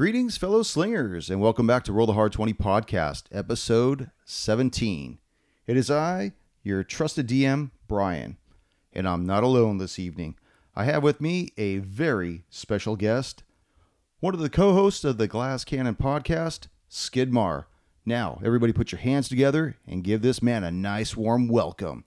Greetings, fellow slingers, and welcome back to Roll the Hard 20 Podcast, episode 17. It is I, your trusted DM, Brian, and I'm not alone this evening. I have with me a very special guest, one of the co-hosts of the Glass Cannon Podcast, Skidmar. Now, everybody put your hands together and give this man a nice warm welcome.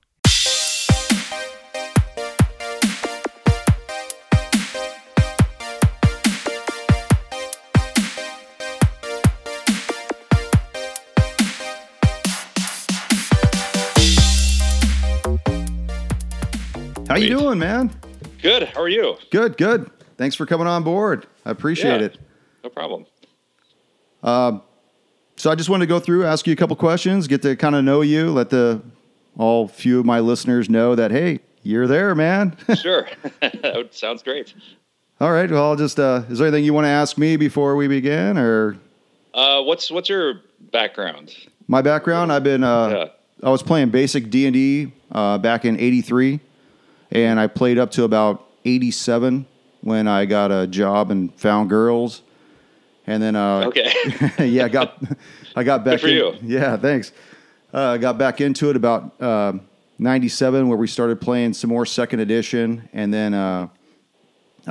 How you doing, man? Good. How are you? Good. Thanks for coming on board. I appreciate it. No problem. So I just wanted to go through, ask you a couple questions, get to kind of know you, let all few of my listeners know that, hey, you're there, man. Sure. That sounds great. All right. Well, I'll just, is there anything you want to ask me before we begin, or? What's your background? My background? I've been, I was playing basic D&D, back in 83. And I played up to about 87 when I got a job and found girls. And then, I got back. Good for you. Yeah, thanks. I got back into it about 97, where we started playing some more Second Edition. And then I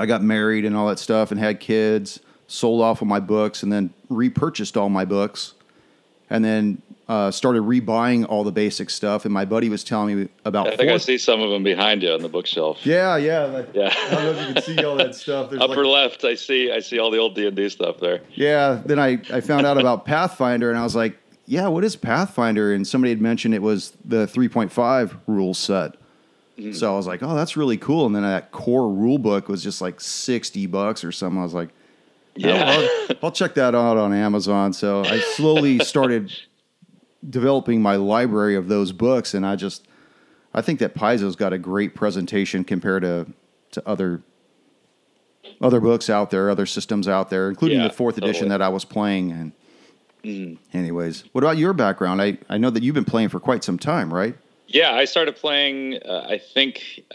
got married and all that stuff and had kids, sold off of my books, and then repurchased all my books. And then started rebuying all the basic stuff, and my buddy was telling me about. I think I see some of them behind you on the bookshelf. Yeah. I don't know if you can see all that stuff. There's upper left, I see all the old D&D stuff there. Yeah. Then I found out about Pathfinder, and I was like, "Yeah, what is Pathfinder?" And somebody had mentioned it was the 3.5 rule set. Mm-hmm. So I was like, "Oh, that's really cool." And then that core rule book was just like $60 or something. I was like, "Yeah, I'll check that out on Amazon." So I slowly started developing my library of those books, and I think that Paizo's got a great presentation compared to other books out there, other systems out there, including the fourth edition that I was playing. And anyways, what about your background? I know that you've been playing for quite some time, right? Yeah, I started playing. I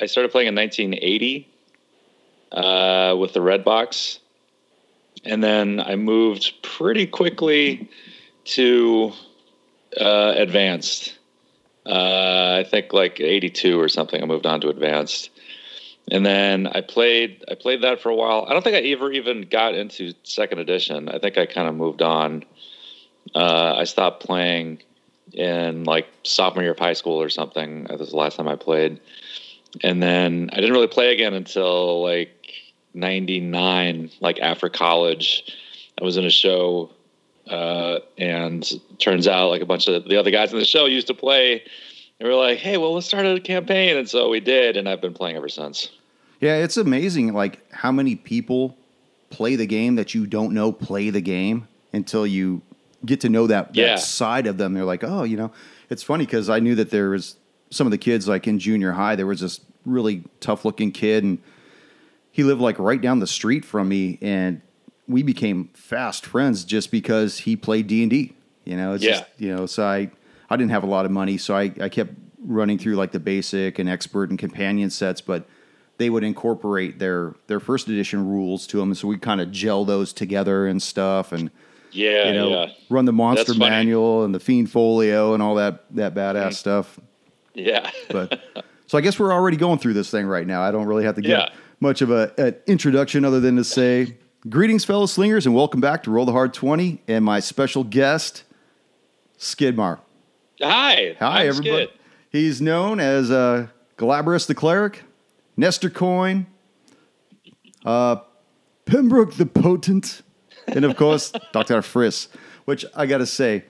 started playing in 1980 with the Red Box, and then I moved pretty quickly to advanced. I think like 82 or something. I moved on to advanced, and then I played that for a while. I don't think I ever even got into Second Edition. I think I kind of moved on. I stopped playing in like sophomore year of high school or something. That was the last time I played, and then I didn't really play again until like 99. Like after college, I was in a show. And turns out like a bunch of the other guys in the show used to play, and we were like, hey, well, let's start a campaign. And so we did. And I've been playing ever since. Yeah. It's amazing. Like how many people play the game that you don't know, play the game until you get to know that side of them. They're like, oh, it's funny. Cause I knew that there was some of the kids like in junior high, there was this really tough looking kid, and he lived like right down the street from me. And we became fast friends just because he played D&D, so I didn't have a lot of money. So I kept running through like the basic and expert and companion sets, but they would incorporate their first edition rules to them. So we kind of gel those together and stuff, and run the monster manual and the fiend folio and all that badass stuff. Yeah. But so I guess we're already going through this thing right now. I don't really have to give much of an introduction other than to say, greetings, fellow slingers, and welcome back to Roll the Hard 20, and my special guest, Skidmar. Hi, I'm everybody. Skid. He's known as Galabras the Cleric, Nestor Coyne, Pembroke the Potent, and of course, Dr. Friss, which I got to say,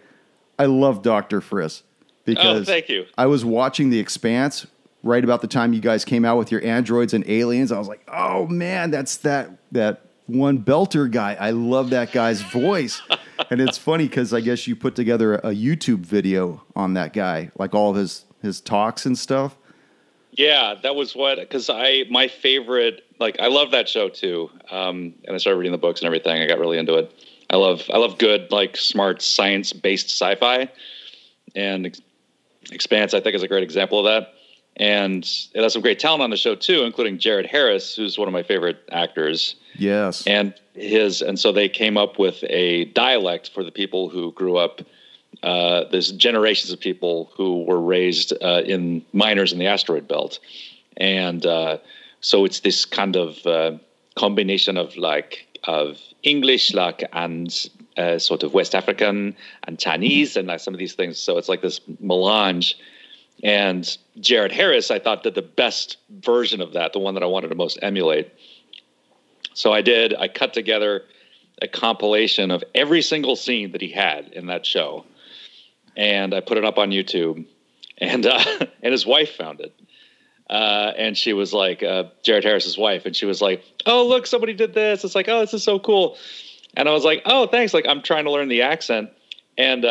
I love Dr. Friss because thank you. I was watching The Expanse right about the time you guys came out with your Androids and Aliens. I was like, oh, man, that's that one belter guy. I love that guy's voice. And it's funny because I guess you put together a YouTube video on that guy, like all of his talks and stuff. Yeah, that was because my favorite, like I love that show too. And I started reading the books and everything. I got really into it. I love good, like smart science based sci-fi, and Expanse, I think, is a great example of that. And it has some great talent on the show too, including Jared Harris, who's one of my favorite actors. Yes. And so they came up with a dialect for the people who grew up. There's generations of people who were raised in miners in the asteroid belt. And so it's this kind of combination of English and sort of West African and Chinese and some of these things. So it's like this melange. And Jared Harris, I thought, did the best version of that, the one that I wanted to most emulate. So I cut together a compilation of every single scene that he had in that show. And I put it up on YouTube, and his wife found it. And she was like, Jared Harris's wife. And she was like, oh, look, somebody did this. It's like, oh, this is so cool. And I was like, oh, thanks. Like, I'm trying to learn the accent. And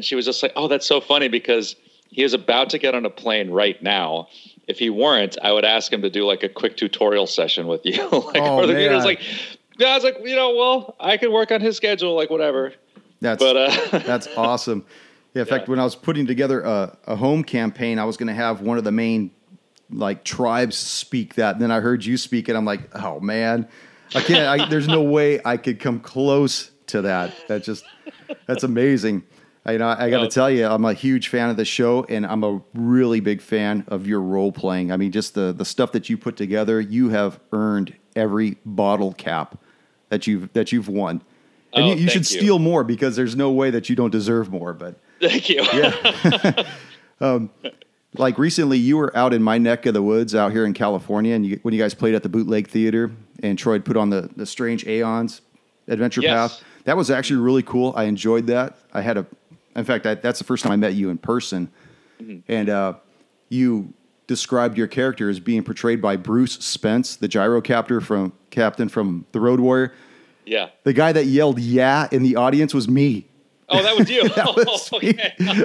she was just like, oh, that's so funny because he is about to get on a plane right now. If he weren't, I would ask him to do a quick tutorial session with you. I could work on his schedule, whatever. That's awesome. Yeah, in fact, when I was putting together a home campaign, I was going to have one of the main tribes speak that. And then I heard you speak and I'm like, oh man, I can't, there's no way I could come close to that. That's amazing. I got to tell you, I'm a huge fan of the show, and I'm a really big fan of your role playing. I mean, just the stuff that you put together, you have earned every bottle cap that you've won, and you should steal more because there's no way that you don't deserve more. But thank you. Yeah. Recently, you were out in my neck of the woods out here in California, and when you guys played at the Bootleg Theater, and Troy put on the Strange Aeons Adventure Path. That was actually really cool. I enjoyed that. That's the first time I met you in person. Mm-hmm. And you described your character as being portrayed by Bruce Spence, the gyrocopter captain from The Road Warrior. Yeah. The guy that yelled "yeah" in the audience was me. Oh, that was you. that was me.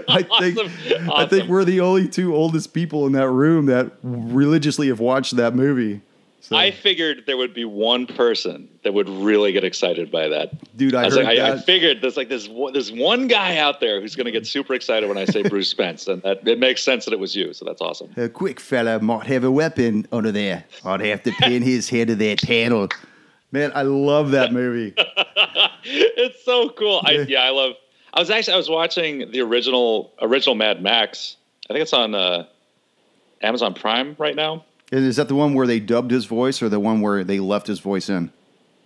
Awesome. I think we're the only two oldest people in that room that religiously have watched that movie. So I figured there would be one person that would really get excited by that. Dude, I heard that. I figured there's this one guy out there who's going to get super excited when I say Bruce Spence, and that it makes sense that it was you. So that's awesome. A quick fella might have a weapon under there. I'd have to pin his head to that panel. Man, I love that movie. It's so cool. I love. I was watching the original Mad Max. I think it's on Amazon Prime right now. Is that the one where they dubbed his voice, or the one where they left his voice in?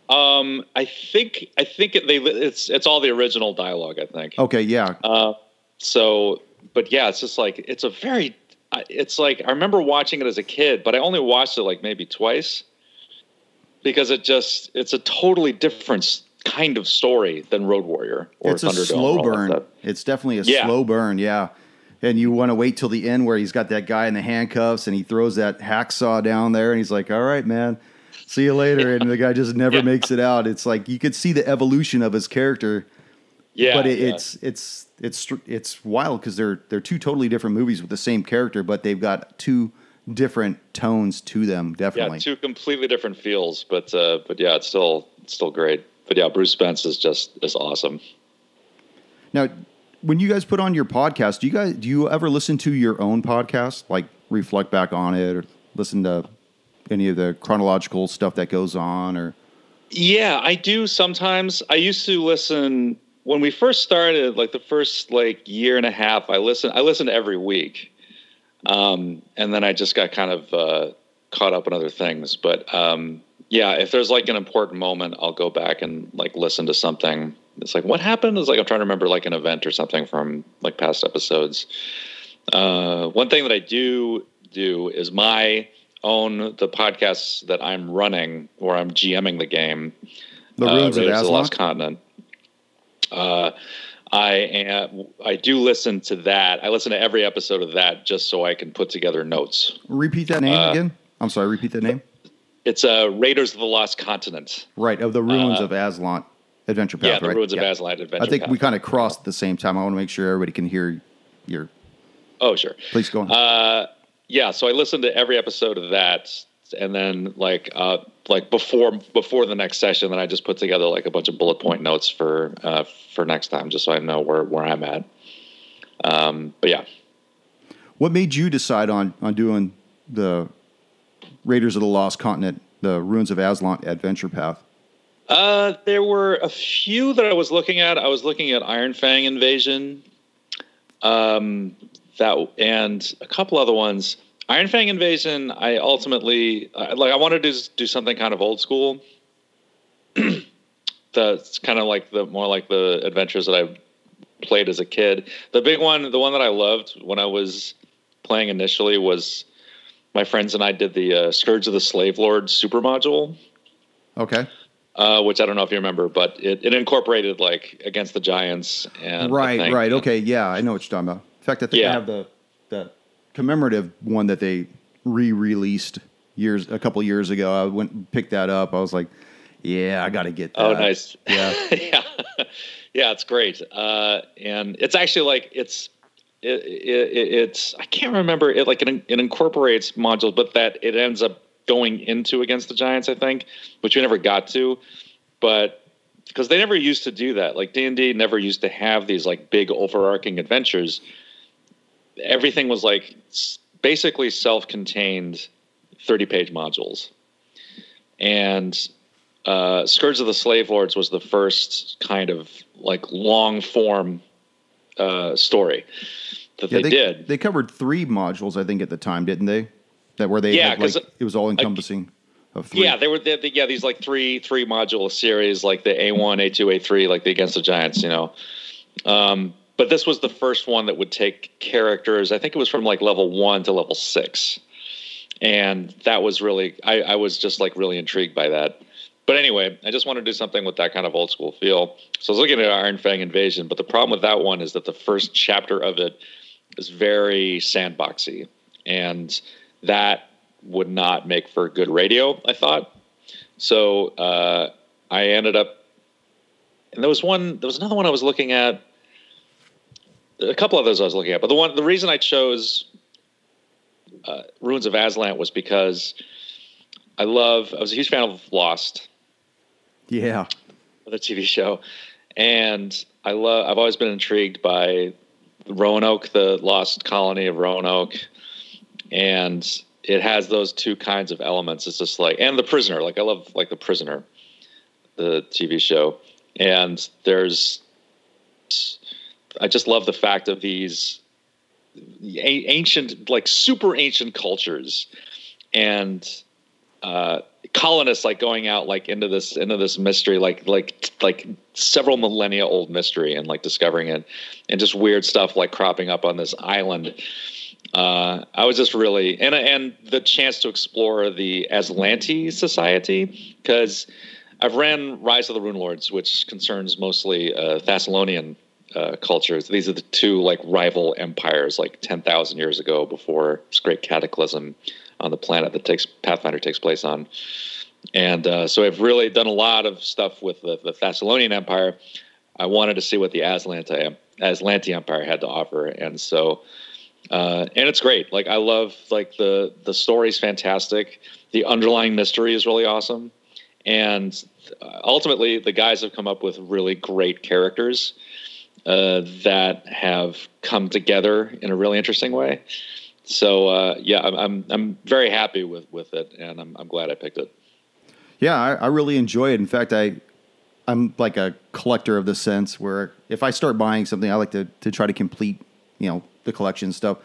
It's all the original dialogue, I think. Okay, yeah. It's just it's a very. It's I remember watching it as a kid, but I only watched it maybe twice because it's a totally different kind of story than Road Warrior or Thunderdome. It's a slow burn. It's definitely a slow burn. Yeah. And you want to wait till the end where he's got that guy in the handcuffs and he throws that hacksaw down there and he's like, all right, man, see you later. Yeah. And the guy just never makes it out. It's you could see the evolution of his character. Yeah. But it's wild because they're two totally different movies with the same character, but they've got two different tones to them. Definitely. Yeah, two completely different feels, but it's still great. But yeah, Bruce Spence is awesome. Now, when you guys put on your podcast, do you ever listen to your own podcast? Reflect back on it or listen to any of the chronological stuff that goes on? Or yeah, I do sometimes. I used to listen when we first started, the first year and a half. I listened every week, and then I just got kind of caught up in other things. But if there's an important moment, I'll go back and listen to something. It's what happened? It's I'm trying to remember an event or something from past episodes. One thing that I do is my own, the podcasts that I'm running where I'm GMing the game. The Ruins of Azlant? The Lost Continent. I do listen to that. I listen to every episode of that just so I can put together notes. Repeat that name again? I'm sorry, repeat that name. It's Raiders of the Lost Continent. Right, of the Ruins of Azlant. Adventure Path, right? Yeah, the Ruins of Azlant Adventure Path. I think we kind of crossed at the same time. I want to make sure everybody can hear your... Oh, sure. Please go on. So I listened to every episode of that, and then before the next session, then I just put together a bunch of bullet point notes for next time, just so I know where I'm at. What made you decide on doing the Raiders of the Lost Continent the Ruins of Azlant adventure path? There were a few that I was looking at. I was looking at Iron Fang Invasion, and a couple other ones. Iron Fang Invasion, I ultimately I wanted to do something kind of old school. It's kind of like the adventures that I played as a kid. The big one, the one that I loved when I was playing initially, was my friends and I did the Scourge of the Slave Lords super module. Okay. Which I don't know if you remember, but it incorporated like Against the Giants. And right. Okay, yeah, I know what you're talking about. In fact, I think I have the commemorative one that they re-released a couple years ago. I went and picked that up. I was like, yeah, I got to get that. Oh, nice. Yeah. Yeah, it's great. And it's actually like it's I can't remember it. Like it incorporates modules, but that it ends up going into Against the Giants, I think, which we never got to, but because they never used to do that. Like D&D never used to have these like big overarching adventures. Everything was like basically self-contained 30-page modules. And Scourge of the Slave Lords was the first kind of like long form story that they did. They covered 3 modules, I think, at the time, didn't they? That where they had, like, it was all encompassing of 3. Yeah, they were these like three module series, like the A1, A2, A3, like the Against the Giants, you know. But this was the first one that would take characters. I think it was from like level 1 to level 6, and that was really I was just like really intrigued by that. But anyway, I just want to do something with that kind of old school feel. So I was looking at Iron Fang Invasion, but the problem with that one is that the first chapter of it is very sandboxy, and that would not make for good radio, I thought. So I ended up, and there was another one I was looking at, a couple others I was looking at, but the reason I chose Ruins of Azlant was because I was a huge fan of Lost. Yeah. The TV show. And I've always been intrigued by Roanoke, the lost colony of Roanoke. And it has those two kinds of elements. It's just like, and The Prisoner, like I love like The Prisoner, the TV show. And I just love the fact of these ancient, like super ancient cultures and colonists like going out like into this mystery, like several millennia old mystery, and like discovering it, and just weird stuff like cropping up on this island. I was just really, and the chance to explore the Azlanti society, because I've ran Rise of the Rune Lords, which concerns mostly Thessalonian cultures. These are the two like rival empires, like 10,000 years ago, before this great cataclysm on the planet that Pathfinder takes place on. And so I've really done a lot of stuff with the Thessalonian Empire. I wanted to see what the Azlanti Empire had to offer. And so, and it's great. Like I love, like the story's fantastic. The underlying mystery is really awesome. And ultimately the guys have come up with really great characters that have come together in a really interesting way. So I'm very happy with it, and I'm glad I picked it. Yeah, I really enjoy it. In fact, I'm like a collector of the sense where if I start buying something, I like to try to complete, you know, the collection stuff,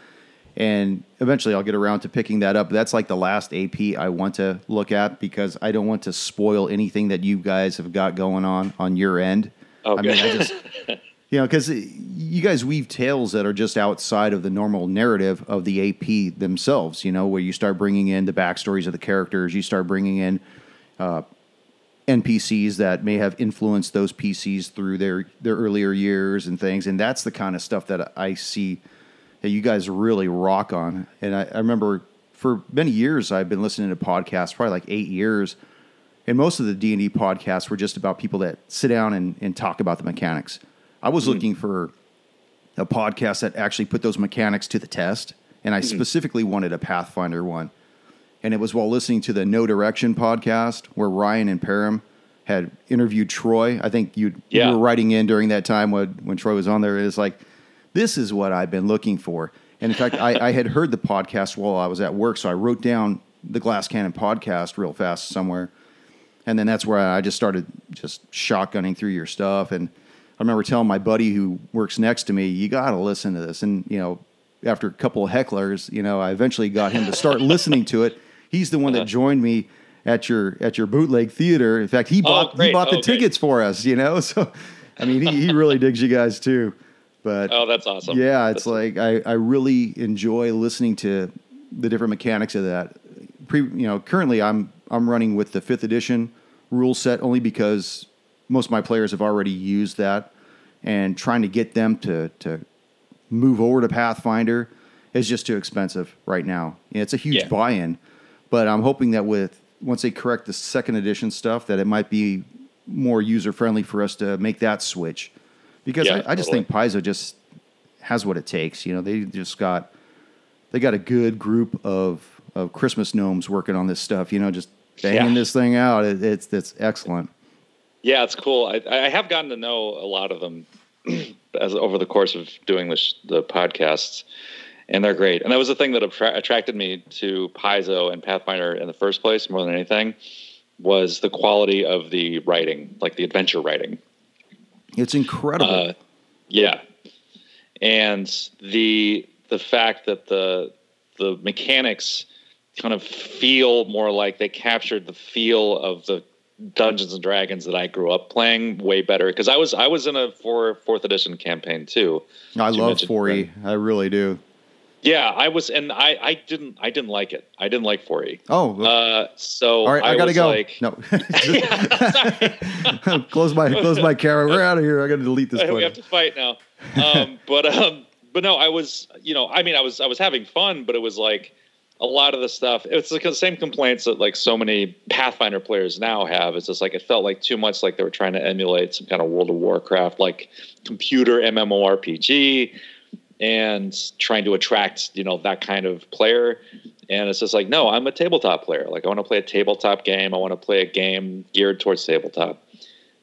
and eventually I'll get around to picking that up. That's like the last AP I want to look at, because I don't want to spoil anything that you guys have got going on your end. Okay. I mean, I just. You know, because you guys weave tales that are just outside of the normal narrative of the AP themselves, you know, where you start bringing in the backstories of the characters, you start bringing in NPCs that may have influenced those PCs through their earlier years and things. And that's the kind of stuff that I see that you guys really rock on. And I remember for many years I've been listening to podcasts, probably like 8 years, and most of the D&D podcasts were just about people that sit down and talk about the mechanics. I was looking for a podcast that actually put those mechanics to the test, and I specifically wanted a Pathfinder one. And it was while listening to the No Direction podcast where Ryan and Parham had interviewed Troy. I think you were writing in during that time when Troy was on there. It was like, this is what I've been looking for. And in fact, I had heard the podcast while I was at work, so I wrote down the Glass Cannon podcast real fast somewhere. And then that's where I just started just shotgunning through your stuff. And I remember telling my buddy who works next to me, you got to listen to this. And, you know, after a couple of hecklers, you know, I eventually got him to start listening to it. He's the one that joined me at your Bootleg Theater. In fact, he bought the tickets for us, you know? So, I mean, he really digs you guys too. But oh, that's awesome. Yeah, it's like I really enjoy listening to the different mechanics of that. Currently I'm running with the 5th edition rule set only because most of my players have already used that, and trying to get them to move over to Pathfinder is just too expensive right now. And it's a huge buy-in, but I'm hoping that once they correct the 2nd edition stuff, that it might be more user-friendly for us to make that switch. Because I just think Paizo just has what it takes. You know, they got a good group of Christmas gnomes working on this stuff. You know, just banging this thing out. It's excellent. Yeah, it's cool. I have gotten to know a lot of them over the course of doing the podcasts, and they're great. And that was the thing that attracted me to Paizo and Pathfinder in the first place, more than anything, was the quality of the writing, like the adventure writing. It's incredible. And the fact that the mechanics kind of feel more like they captured the feel of the Dungeons and Dragons that I grew up playing way better. Because I was in a 4th edition campaign too. I love 4E. I really do. Yeah, I was, and I didn't like it. I didn't like 4E. Oh, so all right, I gotta go. Like, no, sorry. close my camera. We're out of here. I gotta delete this. We have to fight now. But no, I was, you know, I mean, I was having fun, but it was like a lot of the stuff. It's like the same complaints that like so many Pathfinder players now have. It's just like it felt like too much like they were trying to emulate some kind of World of Warcraft like computer MMORPG. And trying to attract, you know, that kind of player. And it's just like, no, I'm a tabletop player. Like, I want to play a tabletop game. I want to play a game geared towards tabletop.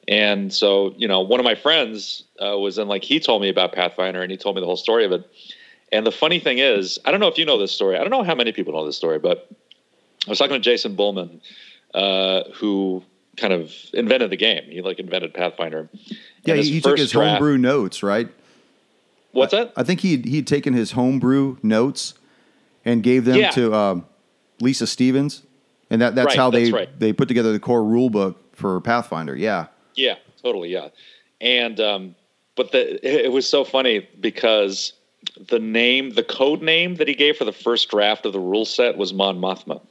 And so, you know, one of my friends was in, like, he told me about Pathfinder, and he told me the whole story of it. And the funny thing is, I don't know if you know this story. I don't know how many people know this story, but I was talking to Jason Bullman, who kind of invented the game. He, like, invented Pathfinder. Yeah, he took his homebrew notes, right? What's that? I think he'd taken his homebrew notes and gave them to Lisa Stevens, and that's how they put together the core rule book for Pathfinder. Yeah. Yeah, totally. Yeah. And but it was so funny because the code name that he gave for the first draft of the rule set was Mon Mothma.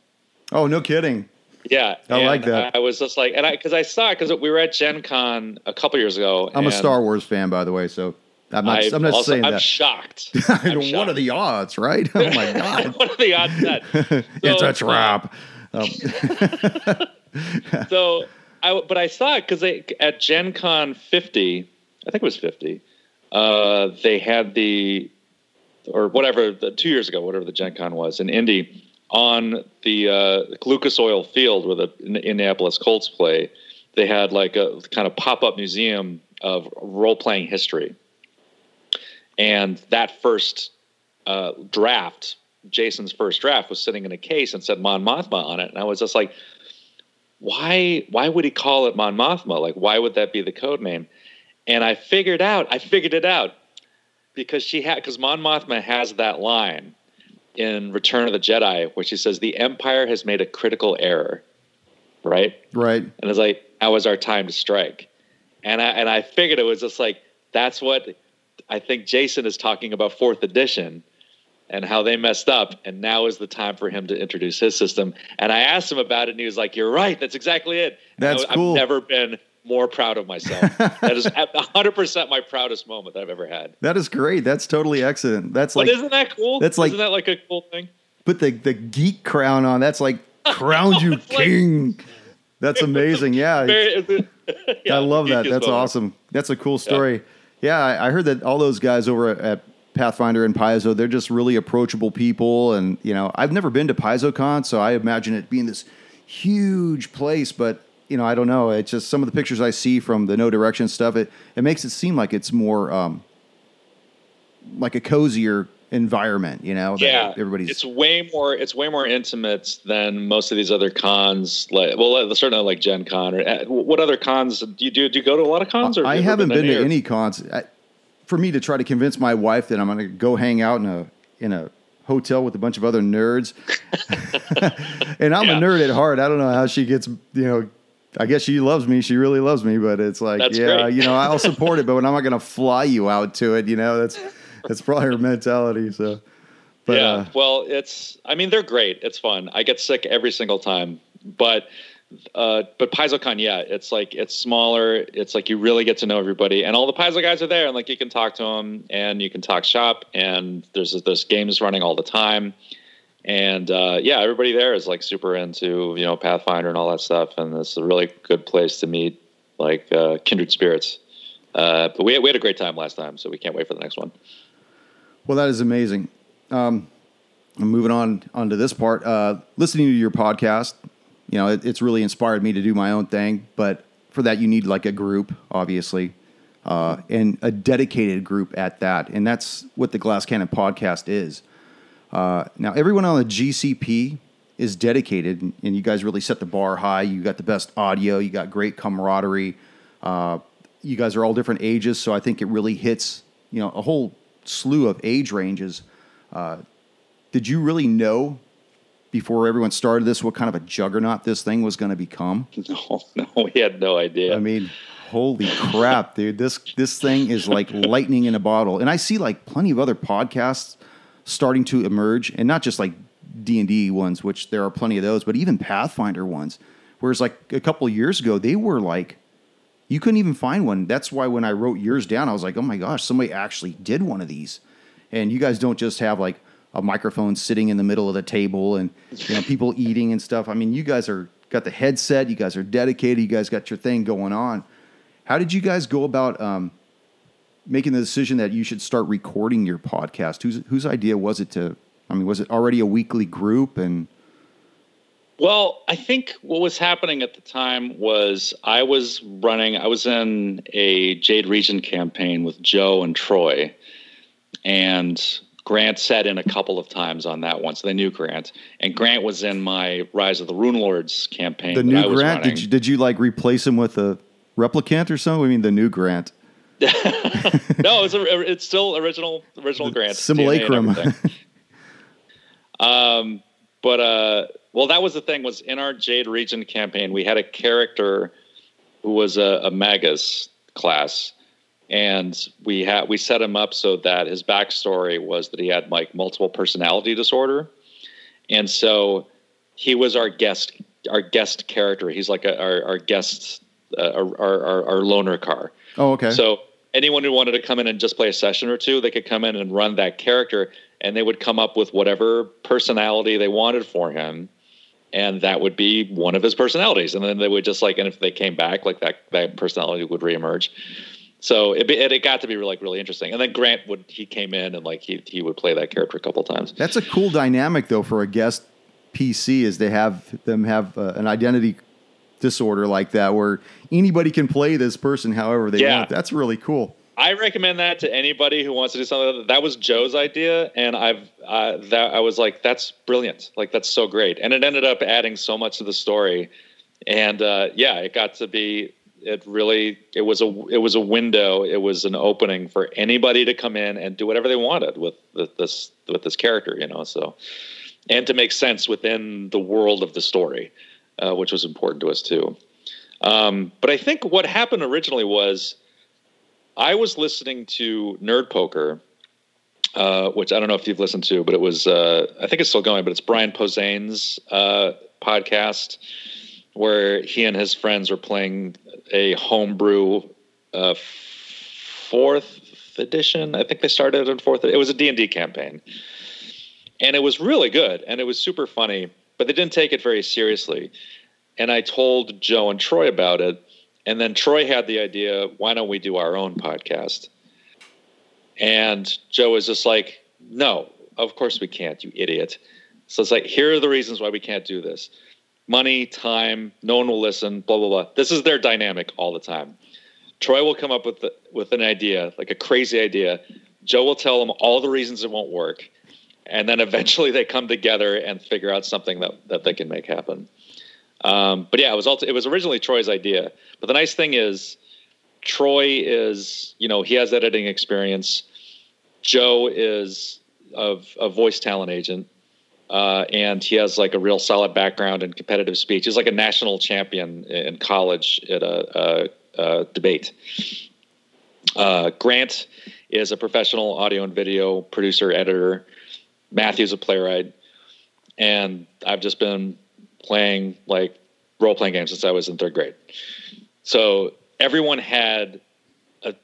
Oh, no kidding. Yeah. I like that. I was just like, because we were at Gen Con a couple years ago. I'm a Star Wars fan, by the way, so. I'm shocked. What are the odds, right? Oh, my God. What are the odds that? So, it's a trap. But I saw it because at Gen Con 50, I think it was 50, they had the 2 years ago, whatever the Gen Con was, in Indy, on the Lucas Oil Field where the Indianapolis Colts play, they had like a kind of pop-up museum of role-playing history. And that first draft, Jason's first draft, was sitting in a case and said Mon Mothma on it. And I was just like, why would he call it Mon Mothma? Like, why would that be the code name? And I figured it out. Because Mon Mothma has that line in Return of the Jedi where she says, the Empire has made a critical error. Right? Right. And it's like, now is our time to strike. And I figured it was just like, that's what... I think Jason is talking about 4th edition and how they messed up, and now is the time for him to introduce his system. And I asked him about it, and he was like, you're right, that's exactly it. That's cool. I've never been more proud of myself. That is 100% my proudest moment I've ever had. That is great. That's totally excellent. That's like, but isn't that cool? That's like, isn't that like a cool thing? Put the geek crown on. That's like, crowned you king. That's amazing. Yeah. I love that. That's awesome. That's a cool story. Yeah. Yeah, I heard that all those guys over at Pathfinder and Paizo, they're just really approachable people. And, you know, I've never been to PaizoCon, so I imagine it being this huge place. But, you know, I don't know. It's just some of the pictures I see from the No Direction stuff, it makes it seem like it's more like a cozier environment, you know? Yeah, everybody's. It's way more intimate than most of these other cons. Like, well, certainly not like Gen Con. Or, what other cons do you go to? A lot of cons? Or I haven't been to any cons. For me to try to convince my wife that I'm going to go hang out in a hotel with a bunch of other nerds, and I'm a nerd at heart. I don't know how she gets, you know. I guess she loves me. She really loves me, but it's like, that's great. You know, I'll support it, but when I'm not going to fly you out to it, you know, that's probably her mentality. So, but yeah, well, they're great. It's fun. I get sick every single time, but PaizoCon, yeah, it's like, it's smaller. It's like, you really get to know everybody, and all the Paizo guys are there, and like, you can talk to them and you can talk shop, and there's games running all the time. And, everybody there is like super into, you know, Pathfinder and all that stuff. And it's a really good place to meet like, kindred spirits. But we had a great time last time, so we can't wait for the next one. Well, that is amazing. I'm moving on to this part, listening to your podcast, you know, it's really inspired me to do my own thing, but for that, you need like a group, obviously, and a dedicated group at that. And that's what the Glass Cannon podcast is. Now, everyone on the GCP is dedicated, and you guys really set the bar high. You got the best audio. You got great camaraderie. You guys are all different ages, so I think it really hits, you know, a whole slew of age ranges. Did you really know before everyone started this what kind of a juggernaut this thing was going to become? No, we had no idea. I mean, holy crap, dude. This thing is like lightning in a bottle. And I see like plenty of other podcasts starting to emerge, and not just like D&D ones, which there are plenty of those, but even Pathfinder ones. Whereas like a couple of years ago, they were like, you couldn't even find one. That's why when I wrote yours down, I was like, oh my gosh, somebody actually did one of these. And you guys don't just have like a microphone sitting in the middle of the table and, you know, people eating and stuff. I mean, you guys are got the headset, you guys are dedicated, you guys got your thing going on. How did you guys go about, making the decision that you should start recording your podcast? Whose idea was it to, I mean, was it already a weekly group? And well, I think what was happening at the time was I was in a Jade Regent campaign with Joe and Troy, and Grant sat in a couple of times on that one. So they knew Grant, and Grant was in my Rise of the Rune Lords campaign. The new Grant, did you like replace him with a replicant or something? I mean, the new Grant. No, it's still original Grant. Simulacrum. But that was the thing, was in our Jade Regent campaign, we had a character who was a Magus class, and we set him up so that his backstory was that he had like multiple personality disorder, and so he was our guest character. He's like our guest, our loner car. Oh, okay. So anyone who wanted to come in and just play a session or two, they could come in and run that character, and they would come up with whatever personality they wanted for him, and that would be one of his personalities. And then they would just like, and if they came back, like that personality would reemerge. So it got to be like really interesting. And then Grant came in and like he would play that character a couple times. That's a cool dynamic though for a guest PC, is they have them have an identity disorder like that, where anybody can play this person however they want. That's really cool. I recommend that to anybody who wants to do something. That was Joe's idea, and I was like, that's brilliant. Like, that's so great. And it ended up adding so much to the story. And it got to be, it was a window. It was an opening for anybody to come in and do whatever they wanted with this character, you know. So, and to make sense within the world of the story. Which was important to us too. But I think what happened originally was I was listening to Nerd Poker, which I don't know if you've listened to, but it was, I think it's still going, but it's Brian Posehn's podcast, where he and his friends were playing a homebrew 4th edition. I think they started in 4th. It was a D&D campaign, and it was really good, and it was super funny. But they didn't take it very seriously. And I told Joe and Troy about it. And then Troy had the idea, why don't we do our own podcast? And Joe was just like, no, of course we can't, you idiot. So it's like, here are the reasons why we can't do this. Money, time, no one will listen, blah, blah, blah. This is their dynamic all the time. Troy will come up with an idea, like a crazy idea. Joe will tell them all the reasons it won't work. And then eventually they come together and figure out something that they can make happen. But yeah, it was originally Troy's idea. But the nice thing is Troy is, he has editing experience. Joe is a voice talent agent. And he has like a real solid background in competitive speech. He's like a national champion in college at a debate. Grant is a professional audio and video producer, editor. Matthew's a playwright. And I've just been playing like role-playing games since I was in third grade. So everyone had a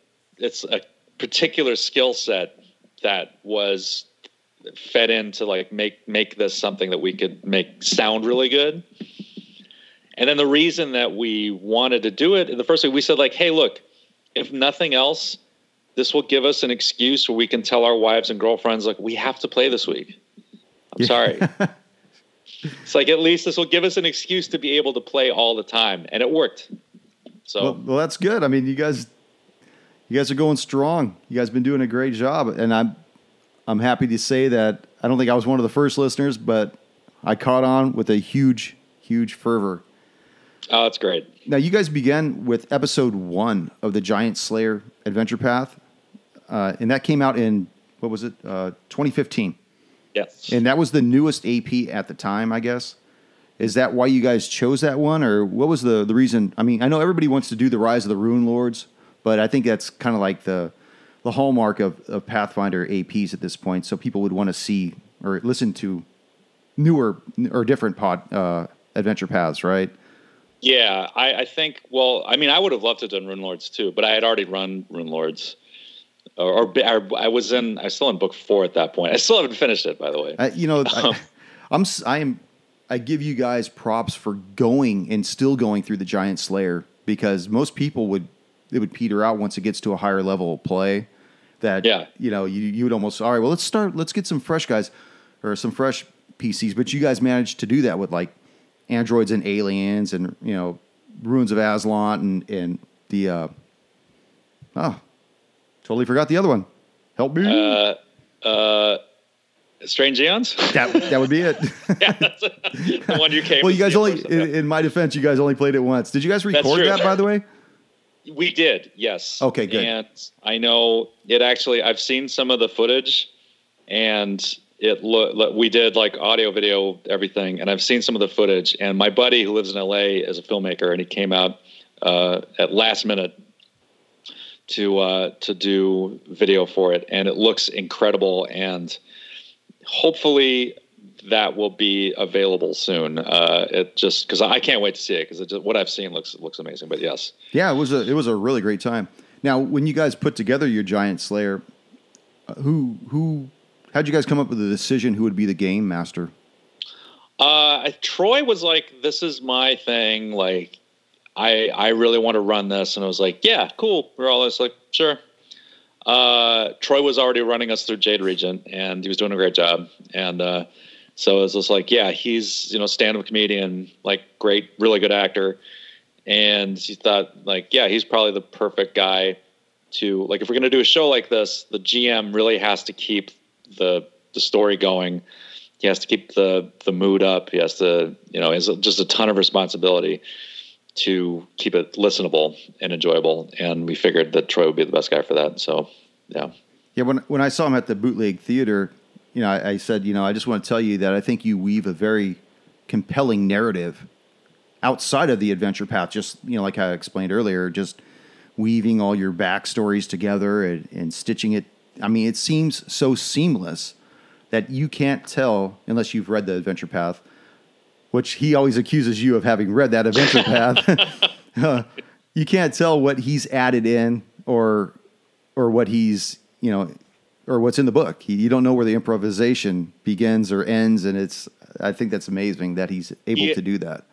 particular skill set that was fed into like make this something that we could make sound really good. And then the reason that we wanted to do it, the first thing we said, like, hey, look, if nothing else, this will give us an excuse where we can tell our wives and girlfriends, like, we have to play this week. I'm sorry. It's like, at least this will give us an excuse to be able to play all the time. And it worked. So well that's good. I mean, you guys are going strong. You guys have been doing a great job. And I'm happy to say that I don't think I was one of the first listeners, but I caught on with a huge, huge fervor. Oh, that's great. Now, you guys began with episode 1 of the Giantslayer Adventure Path. And that came out in, 2015. Yes. And that was the newest AP at the time, I guess. Is that why you guys chose that one? Or what was the reason? I mean, I know everybody wants to do the Rise of the Rune Lords, but I think that's kind of like the hallmark of Pathfinder APs at this point. So people would want to see or listen to newer or different adventure paths, right? Yeah, I think, I would have loved to have done Rune Lords too, but I had already run Rune Lords. I was still in book 4 at that point. I still haven't finished it, by the way. I give you guys props for going and still going through the Giantslayer, because most people would peter out once it gets to a higher level of play. That, you would almost, all right, well, let's get some fresh guys or some fresh PCs. But you guys managed to do that with like Androids and Aliens and, Ruins of Azlant and the, totally forgot the other one. Help me. Strange Aeons? That would be it. Yeah, that's the one you came. Well, you guys only, in my defense, you guys only played it once. Did you guys record that, by the way? We did, yes. Okay, good. And I know it actually, I've seen some of the footage, and we did like audio, video, everything, and I've seen some of the footage. And my buddy who lives in LA is a filmmaker, and he came out at last minute to do video for it, and it looks incredible, and hopefully that will be available soon. Because I can't wait to see it, because what I've seen looks amazing. But yes, yeah, it was a really great time. Now, when you guys put together your Giantslayer, how'd you guys come up with the decision who would be the game master? Troy was like, "This is my thing. Like, I really want to run this," and I was like, "Yeah, cool." We're all just like, "Sure." Troy was already running us through Jade Regent, and he was doing a great job. And so it was just like, yeah, he's stand-up comedian, like great, really good actor. And he thought like, yeah, he's probably the perfect guy to like. If we're gonna do a show like this, the GM really has to keep the story going. He has to keep the mood up. He has to it's just a ton of responsibility to keep it listenable and enjoyable. And we figured that Troy would be the best guy for that. So, yeah. Yeah. When I saw him at the Bootleg Theater, I said, I just want to tell you that I think you weave a very compelling narrative outside of the adventure path. Just, like I explained earlier, just weaving all your backstories together and stitching it. I mean, it seems so seamless that you can't tell unless you've read the adventure path, which he always accuses you of having read that adventure path. You can't tell what he's added in or what he's, or what's in the book. You don't know where the improvisation begins or ends. And I think that's amazing that he's able to do that.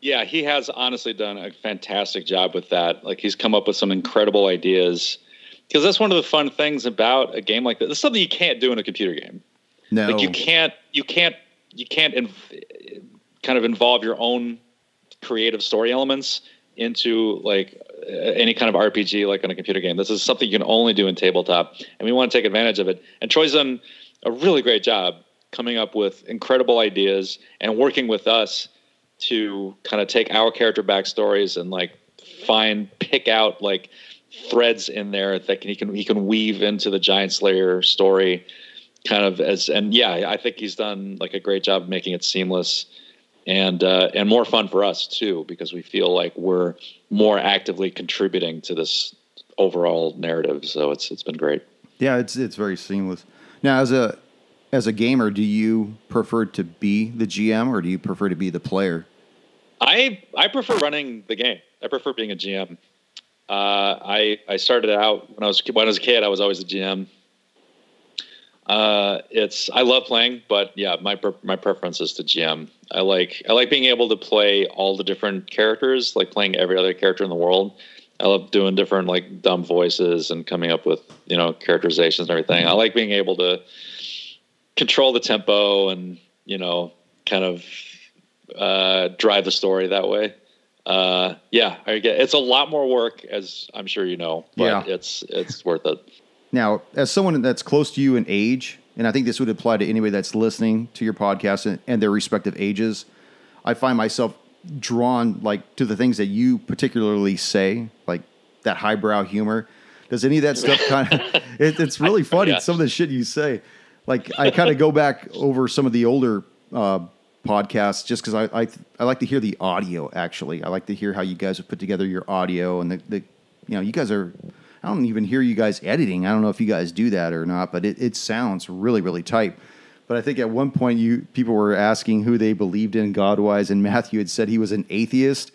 Yeah. He has honestly done a fantastic job with that. Like, he's come up with some incredible ideas, because that's one of the fun things about a game like this. It's something you can't do in a computer game. No, like you can't kind of involve your own creative story elements into like any kind of RPG like on a computer game. This is something you can only do in tabletop, and we want to take advantage of it. And Troy's done a really great job coming up with incredible ideas and working with us to kind of take our character backstories and like pick out like threads in there that he can weave into the Giantslayer story kind of as, and yeah, I think he's done like a great job making it seamless and more fun for us too, because we feel like we're more actively contributing to this overall narrative. So it's been great. Yeah. It's very seamless. Now as a gamer, do you prefer to be the GM or do you prefer to be the player? I prefer running the game. I prefer being a GM. I started out when I was a kid, I was always a GM. I love playing, but yeah, my preference is to GM. I like being able to play all the different characters, like playing every other character in the world. I love doing different like dumb voices and coming up with, you know, characterizations and everything. I like being able to control the tempo and, you know, kind of drive the story that way. It's a lot more work, as I'm sure you know, but yeah, it's worth it. Now, as someone that's close to you in age, and I think this would apply to anybody that's listening to your podcast and their respective ages, I find myself drawn like to the things that you particularly say, like that highbrow humor. Does any of that stuff kind of it's really funny, yeah, some of the shit you say. Like, I kind of go back over some of the older podcasts just because I like to hear the audio, actually. I like to hear how you guys have put together your audio. And, you know, you guys are – I don't even hear you guys editing. I don't know if you guys do that or not, but it sounds really, really tight. But I think at one point people were asking who they believed in God-wise, and Matthew had said he was an atheist.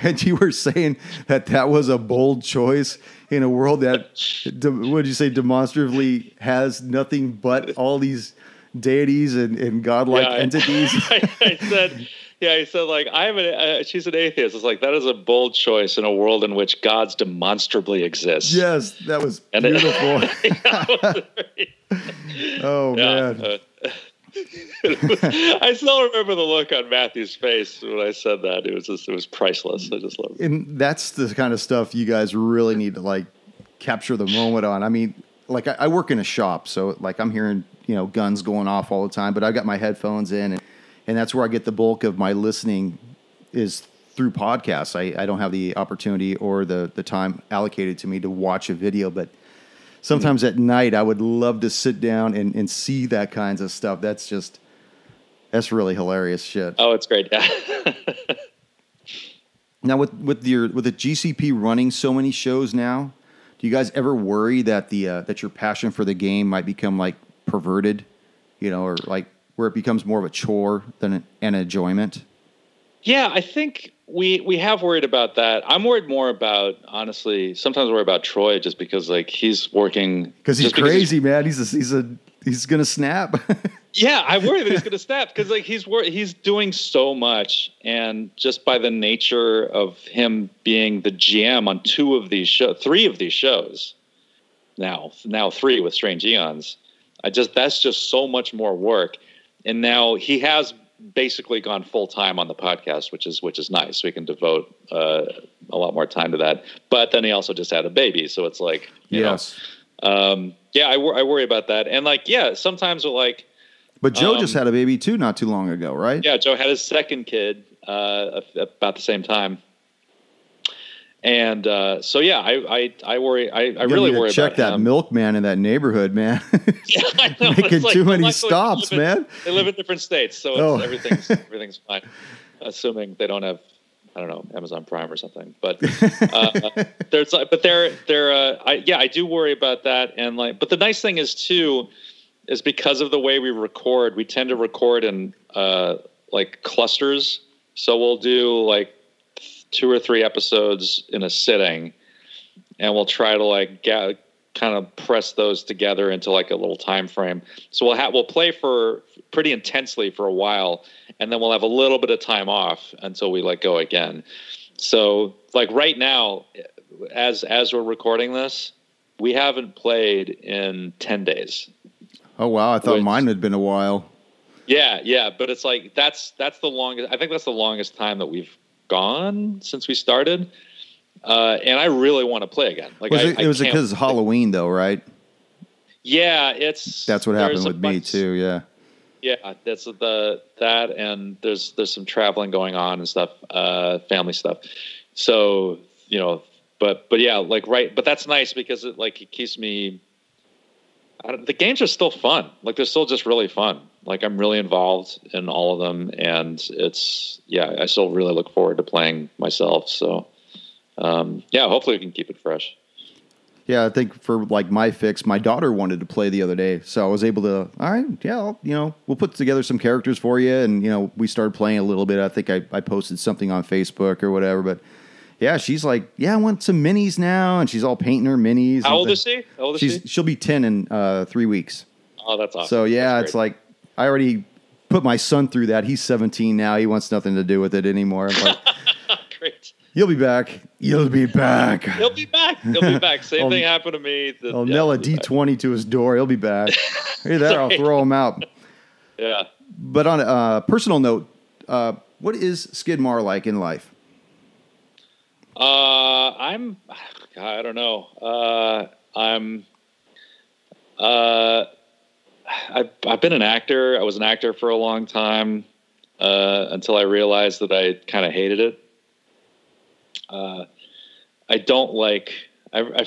And you were saying that was a bold choice in a world that, what did you say, demonstratively has nothing but all these deities and godlike entities. I said like, I'm she's an atheist. It's like, that is a bold choice in a world in which gods demonstrably exist. Yes, that was beautiful. Man. I still remember the look on Matthew's face when I said that. It was priceless. I just loved it. And that's the kind of stuff you guys really need to like capture the moment on. I mean, like I work in a shop, so like I'm hearing, you know, guns going off all the time, but I've got my headphones in and that's where I get the bulk of my listening is through podcasts. I don't have the opportunity or the time allocated to me to watch a video, but sometimes at night, I would love to sit down and see that kinds of stuff. That's really hilarious shit. Oh, it's great. Yeah. Now, with the GCP running so many shows now, do you guys ever worry that that your passion for the game might become like perverted, you know, or like where it becomes more of a chore than an enjoyment? Yeah, I think we have worried about that. I'm worried more about, honestly, sometimes worry about Troy just because like he's working. Because he's crazy, man. He's going to snap. Yeah, I worry that he's going to snap because like he's doing so much. And just by the nature of him being the GM on three of these shows now three with Strange Aeons, that's just so much more work. And now he has basically gone full time on the podcast, which is nice. We can devote a lot more time to that. But then he also just had a baby, so it's like, you know, I worry about that. And like, yeah, sometimes we're like, but Joe just had a baby too, not too long ago, right? Yeah, Joe had his second kid about the same time, and so yeah, I worry. I really worry about that milkman in that neighborhood, man. Yeah, I know. Making like, too many stops, man. They live in different states, so everything's fine. Assuming they don't have, I don't know, Amazon Prime or something. But I do worry about that. And like, but the nice thing is too, is because of the way we record, we tend to record in like clusters. So we'll do like 2 or 3 episodes in a sitting, and we'll try to like kind of press those together into like a little time frame. So we'll play for pretty intensely for a while, and then we'll have a little bit of time off until we like go again. So like right now, as we're recording this, we haven't played in 10 days. Oh wow! I thought mine had been a while. Yeah, but it's like that's the longest. I think that's the longest time that we've gone since we started, And I really want to play again. Like it was because it's Halloween, though, right? Yeah, that's what happened with me too. Yeah, yeah, that's that, and there's some traveling going on and stuff, family stuff. So you know, but yeah, like right, but that's nice because it keeps me. The games are still fun. Like they're still just really fun. Like I'm really involved in all of them, and I still really look forward to playing myself. So. Hopefully we can keep it fresh. Yeah, I think for like my fix, my daughter wanted to play the other day, so I was able to. All right, yeah, we'll put together some characters for you, and we started playing a little bit. I think I posted something on Facebook or whatever, but yeah, she's like, yeah, I want some minis now, and she's all painting her minis. How old is she? She'll be 10 in 3 weeks. Oh, that's awesome. So yeah, that's great. It's like I already put my son through that. He's 17 now. He wants nothing to do with it anymore. I'm like, great. You'll be back. He'll be back. Same thing happened to me. I'll nail a D20 to his door. He'll be back. Hey, there, I'll throw him out. Yeah. But on a personal note, what is Skidmar like in life? I don't know. I've been an actor. I was an actor for a long time until I realized that I kind of hated it. I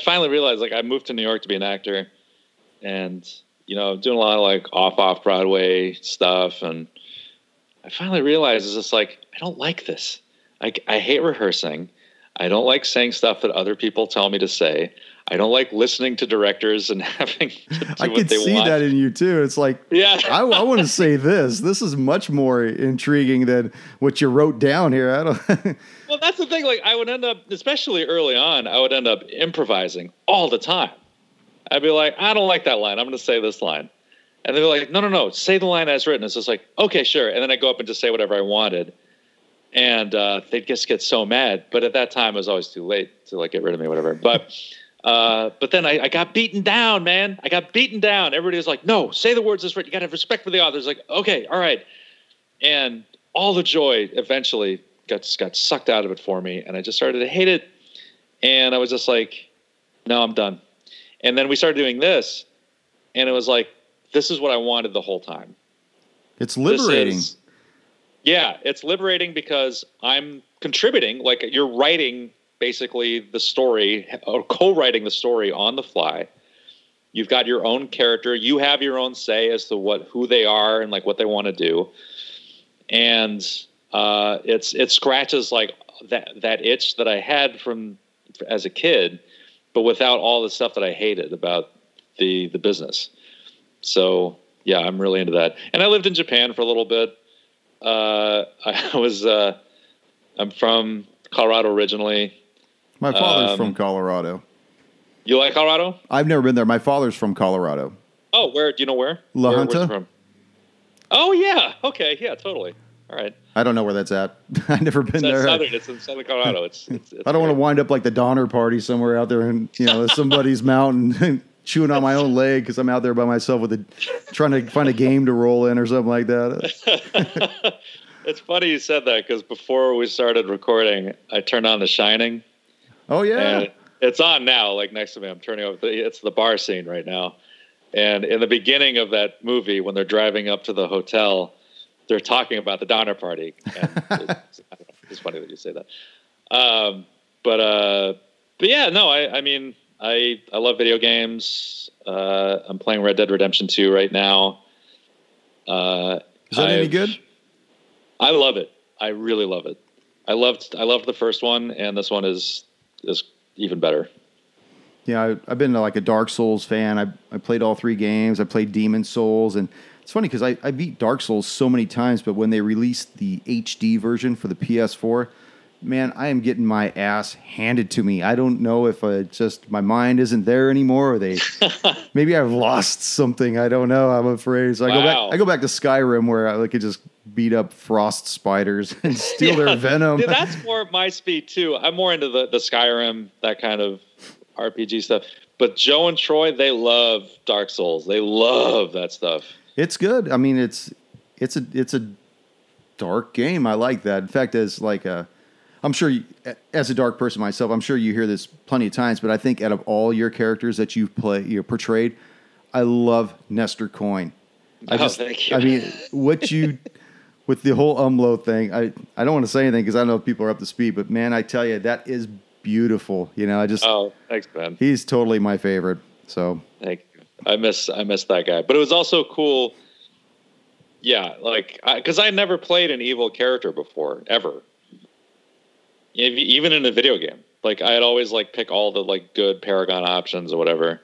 finally realized, like, I moved to New York to be an actor and, doing a lot of like off Broadway stuff. And I finally realized it's just like, I don't like this. I hate rehearsing. I don't like saying stuff that other people tell me to say. I don't like listening to directors and having to do what they want. I can see that in you, too. It's like, yeah. I want to say this. This is much more intriguing than what you wrote down here. Well, that's the thing. Like, I would end up, especially early on, improvising all the time. I'd be like, I don't like that line. I'm going to say this line. And they're like, no. Say the line as written. It's just like, okay, sure. And then I go up and just say whatever I wanted. And they'd just get so mad. But at that time, it was always too late to, like, get rid of me or whatever. But... but then I got beaten down, man. Everybody was like, no, say the words as written. You got to have respect for the authors. Like, okay, all right. And all the joy eventually got sucked out of it for me. And I just started to hate it. And I was just like, no, I'm done. And then we started doing this. And it was like, this is what I wanted the whole time. It's liberating. It's liberating because I'm contributing. Like you're writing basically the story or co-writing the story on the fly. You've got your own character. You have your own say as to who they are and like what they want to do. And it scratches like that itch that I had from as a kid, but without all the stuff that I hated about the business. So yeah, I'm really into that. And I lived in Japan for a little bit. I'm from Colorado originally. My father's from Colorado. You like Colorado? I've never been there. My father's from Colorado. Oh, where? Do you know where? La Junta. From? Oh, yeah. Okay. Yeah, totally. All right. I don't know where that's at. I've never been there. It's in southern Colorado. It's I don't want to wind up like the Donner Party somewhere out there in somebody's mountain chewing on my own leg because I'm out there by myself trying to find a game to roll in or something like that. It's funny you said that because before we started recording, I turned on The Shining. Oh, yeah. And it's on now, like next to me. I'm turning over. It's the bar scene right now. And in the beginning of that movie, when they're driving up to the hotel, they're talking about the Donner Party. And it's funny that you say that. I love video games. I'm playing Red Dead Redemption 2 right now. Is that any good? I love it. I really love it. I loved the first one, and this one is even better. Yeah, I've been like a Dark Souls fan. I played all 3 games. I played Demon Souls, and it's funny because I beat Dark Souls so many times, but when they released the HD version for the PS4, man, I am getting my ass handed to me. I don't know if my mind isn't there anymore, or maybe I've lost something. I don't know. I'm afraid. So I go back to Skyrim where I could just beat up frost spiders and steal their venom. Dude, that's more my speed too. I'm more into the Skyrim, that kind of RPG stuff. But Joe and Troy, they love Dark Souls. They love that stuff. It's good. I mean, it's a dark game. I like that. In fact, as like a I'm sure, you, as a dark person myself, I'm sure you hear this plenty of times, but I think out of all your characters that you've portrayed, I love Nestor Coyne. Thank you. I mean, what you, with the whole Umlo thing, I don't want to say anything because I know people are up to speed, but man, I tell you, that is beautiful. You know, I just, oh, thanks, man. He's totally my favorite. So thank you. I miss that guy, but it was also cool. Yeah. Like, cause I never played an evil character before, ever. Even in a video game, like I'd always like pick all the like good Paragon options or whatever.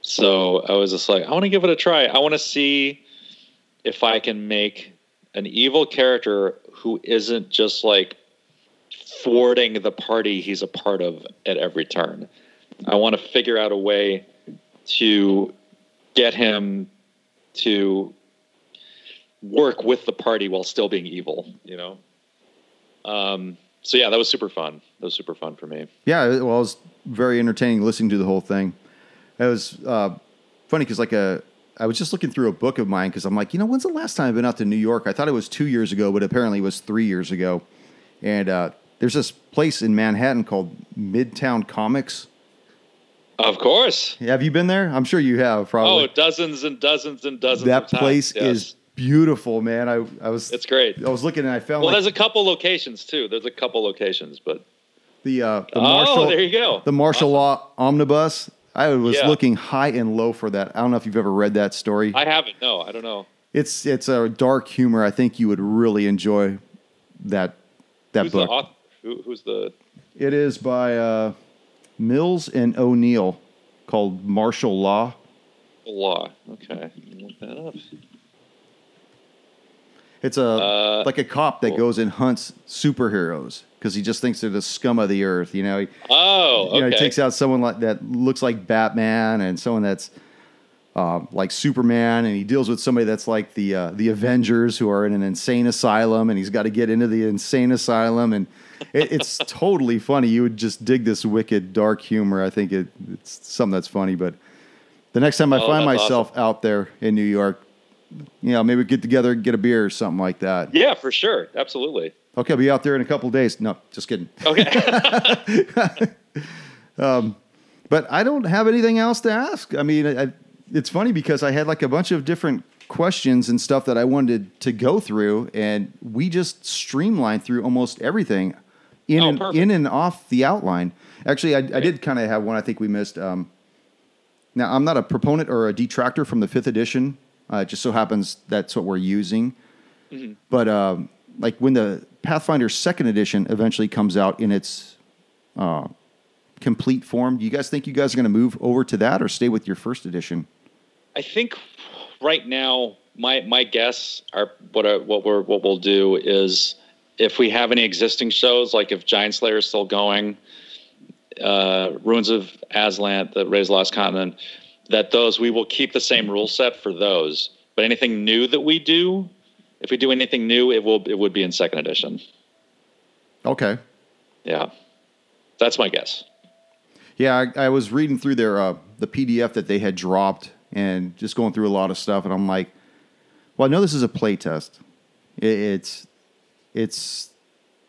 So I was just like, I want to give it a try. I want to see if I can make an evil character who isn't just like thwarting the party he's a part of at every turn. I want to figure out a way to get him to work with the party while still being evil, you know? So yeah, that was super fun. That was super fun for me. Yeah. Well, it was very entertaining listening to the whole thing. It was funny because I was just looking through a book of mine because I'm like, you know, when's the last time I've been out to New York? I thought it was 2 years ago, but apparently it was 3 years ago. And there's this place in Manhattan called Midtown Comics. Of course. Have you been there? I'm sure you have, probably. Oh, dozens and dozens and dozens that of times. That place is beautiful, man. I was. It's great. I was looking and I found. Well, like, there's a couple locations too. There's a couple locations, but the Martial. Oh, there you go. The Martial Law Omnibus. I was looking high and low for that. I don't know if you've ever read that story. I haven't. No, I don't know. It's a dark humor. I think you would really enjoy that who's book. The author? Who's the? It is by Mills and O'Neill, called Martial Law. Law. Okay. Look that up. It's a like a cop that goes and hunts superheroes because he just thinks they're the scum of the earth, you know. Okay. You know, he takes out someone like that looks like Batman and someone that's like Superman, and he deals with somebody that's like the Avengers who are in an insane asylum, and he's got to get into the insane asylum, and it's totally funny. You would just dig this wicked dark humor. I think it's something that's funny. But the next time I find myself out there in New York, you know, maybe get together and get a beer or something like that. Yeah, for sure. Absolutely. Okay. I'll be out there in a couple of days. No, just kidding. Okay. But I don't have anything else to ask. I mean, it's funny because I had like a bunch of different questions and stuff that I wanted to go through, and we just streamlined through almost everything in and off the outline. Actually, I did kind of have one I think we missed. Now, I'm not a proponent or a detractor from the 5th edition. It just so happens that's what we're using. Mm-hmm. But like when the Pathfinder Second Edition eventually comes out in its complete form, do you guys think you guys are going to move over to that or stay with your First Edition? I think right now my guess are what we'll do is if we have any existing shows, like if Giantslayer is still going, Ruins of Azlant, the Raiders of the Lost Continent, that those we will keep the same rule set for those, but anything new that we do, if we do anything new, it would be in Second Edition. Okay. Yeah, that's my guess. Yeah, I was reading through their the PDF that they had dropped and just going through a lot of stuff, and I'm like, well, I know this is a play test. It's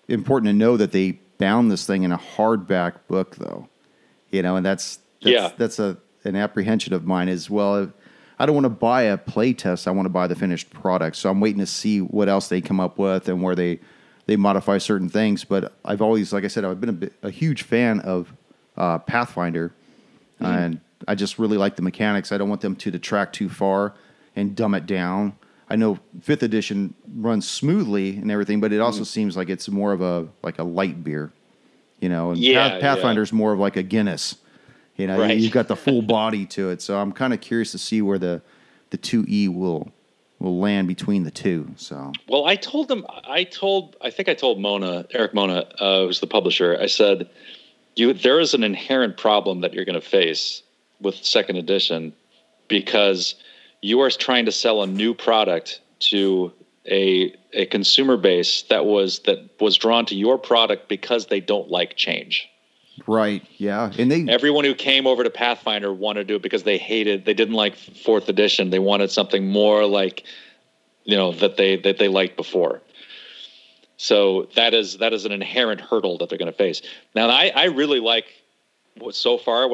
important to know that they bound this thing in a hardback book, though, you know, and that's an apprehension of mine is, well, I don't want to buy a play test. I want to buy the finished product. So I'm waiting to see what else they come up with and where they modify certain things. But I've always, like I said, I've been a huge fan of Pathfinder, and I just really like the mechanics. I don't want them to detract too far and dumb it down. I know 5th edition runs smoothly and everything, but it also seems like it's more of a light beer, you know, and Pathfinder's more of like a Guinness. You know, You've got the full body to it. So I'm kind of curious to see where the 2E will land between the two. So, well, I think I told Eric Mona, who's the publisher. I said, there is an inherent problem that you're going to face with Second Edition because you are trying to sell a new product to a consumer base that was drawn to your product because they don't like change. Right. Yeah. And everyone who came over to Pathfinder wanted to do it because they didn't like 4th edition. They wanted something more like, you know, that they liked before. So that is an inherent hurdle that they're going to face. Now, I really like what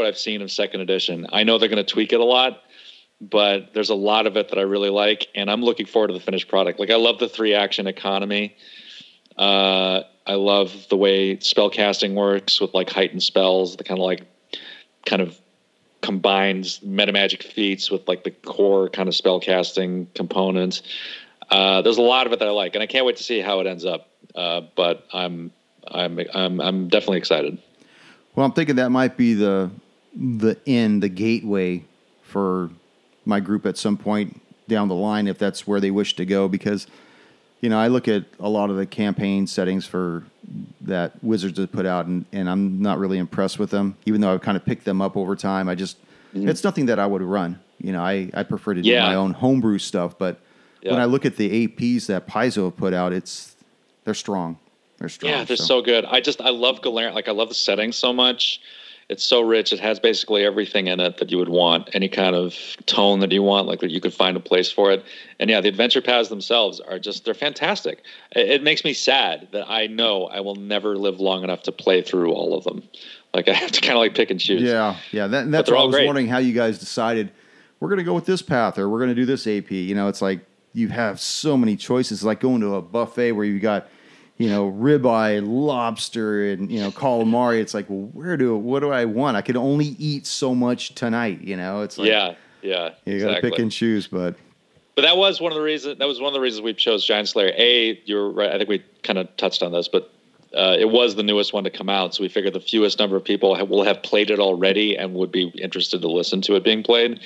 I've seen of Second Edition. I know they're going to tweak it a lot, but there's a lot of it that I really like, and I'm looking forward to the finished product. Like, I love the 3-action economy. I love the way spell casting works with, like, heightened spells. The kind of combines metamagic feats with, like, the core kind of spell casting component. There's a lot of it that I like, and I can't wait to see how it ends up. But I'm definitely excited. Well, I'm thinking that might be the gateway for my group at some point down the line, if that's where they wish to go, because, you know, I look at a lot of the campaign settings for that Wizards has put out, and I'm not really impressed with them, even though I've kind of picked them up over time. I just, it's nothing that I would run. You know, I prefer to do my own homebrew stuff, but when I look at the APs that Paizo have put out, they're strong. Yeah, they're so good. I love Galarian. Like, I love the setting so much. It's so rich. It has basically everything in it that you would want, any kind of tone that you want, like that you could find a place for it. And yeah, the adventure paths themselves are they're fantastic. It makes me sad that I know I will never live long enough to play through all of them. Like, I have to kind of like pick and choose. Yeah. That's what I was wondering, how you guys decided we're going to go with this path or we're going to do this AP. You know, it's like you have so many choices, like going to a buffet where you've got, you know, ribeye, lobster, and, you know, calamari. It's like, well, what do I want? I can only eat so much tonight, you know? It's like, you got to pick and choose, but that was one of the reasons we chose Giantslayer. You were right. I think we kind of touched on this, but it was the newest one to come out, so we figured the fewest number of people will have played it already and would be interested to listen to it being played.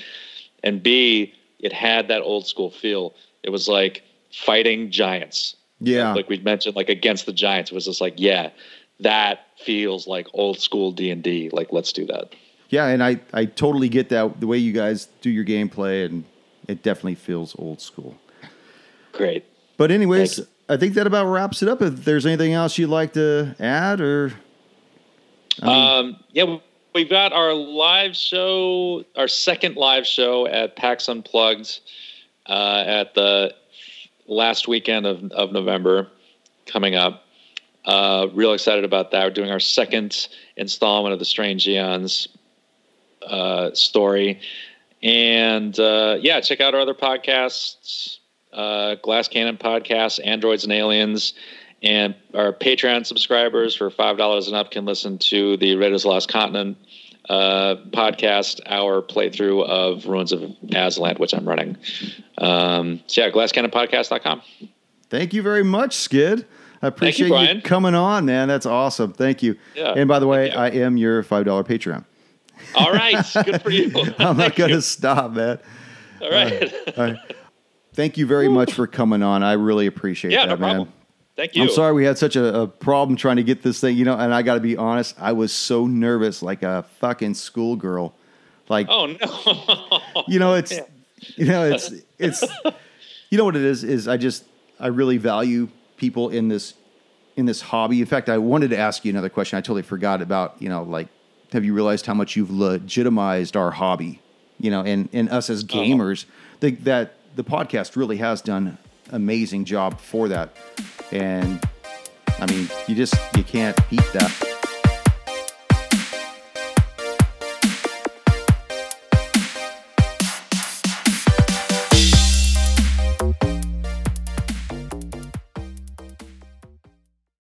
And B, it had that old school feel. It was like fighting giants. Yeah. Like we'd mentioned, like Against the Giants, it was just like, that feels like old school D&D. Like, let's do that. Yeah, and I totally get that, the way you guys do your gameplay, and it definitely feels old school. Great. But anyways, I think that about wraps it up. If there's anything else you'd like to add, or... we've got our live show, our second live show at PAX Unplugged at the... last weekend of November coming up. Real excited about that. We're doing our second installment of the Strange Aeons story. And check out our other podcasts, Glass Cannon Podcast, Androids and Aliens, and our Patreon subscribers for $5 and up can listen to the Raiders of the Lost Continent podcast, our playthrough of Ruins of Azlant, which I'm running. GlassCannonPodcast.com. Thank you very much, Skid. I appreciate you coming on, man. That's awesome. Thank you. Yeah, and by the way, I am your $5 Patreon. All right. Good for you. I'm not going to stop, man. All right. All right. Thank you very much for coming on. I really appreciate that, no man. Problem. Thank you. I'm sorry we had such a problem trying to get this thing, you know, and I got to be honest, I was so nervous like a fucking schoolgirl. Like, oh no. I really value people in this hobby. In fact, I wanted to ask you another question. I totally forgot about, you know, like, have you realized how much you've legitimized our hobby, you know, and us as gamers, that the podcast really has done amazing job for that. And I mean, you can't beat that.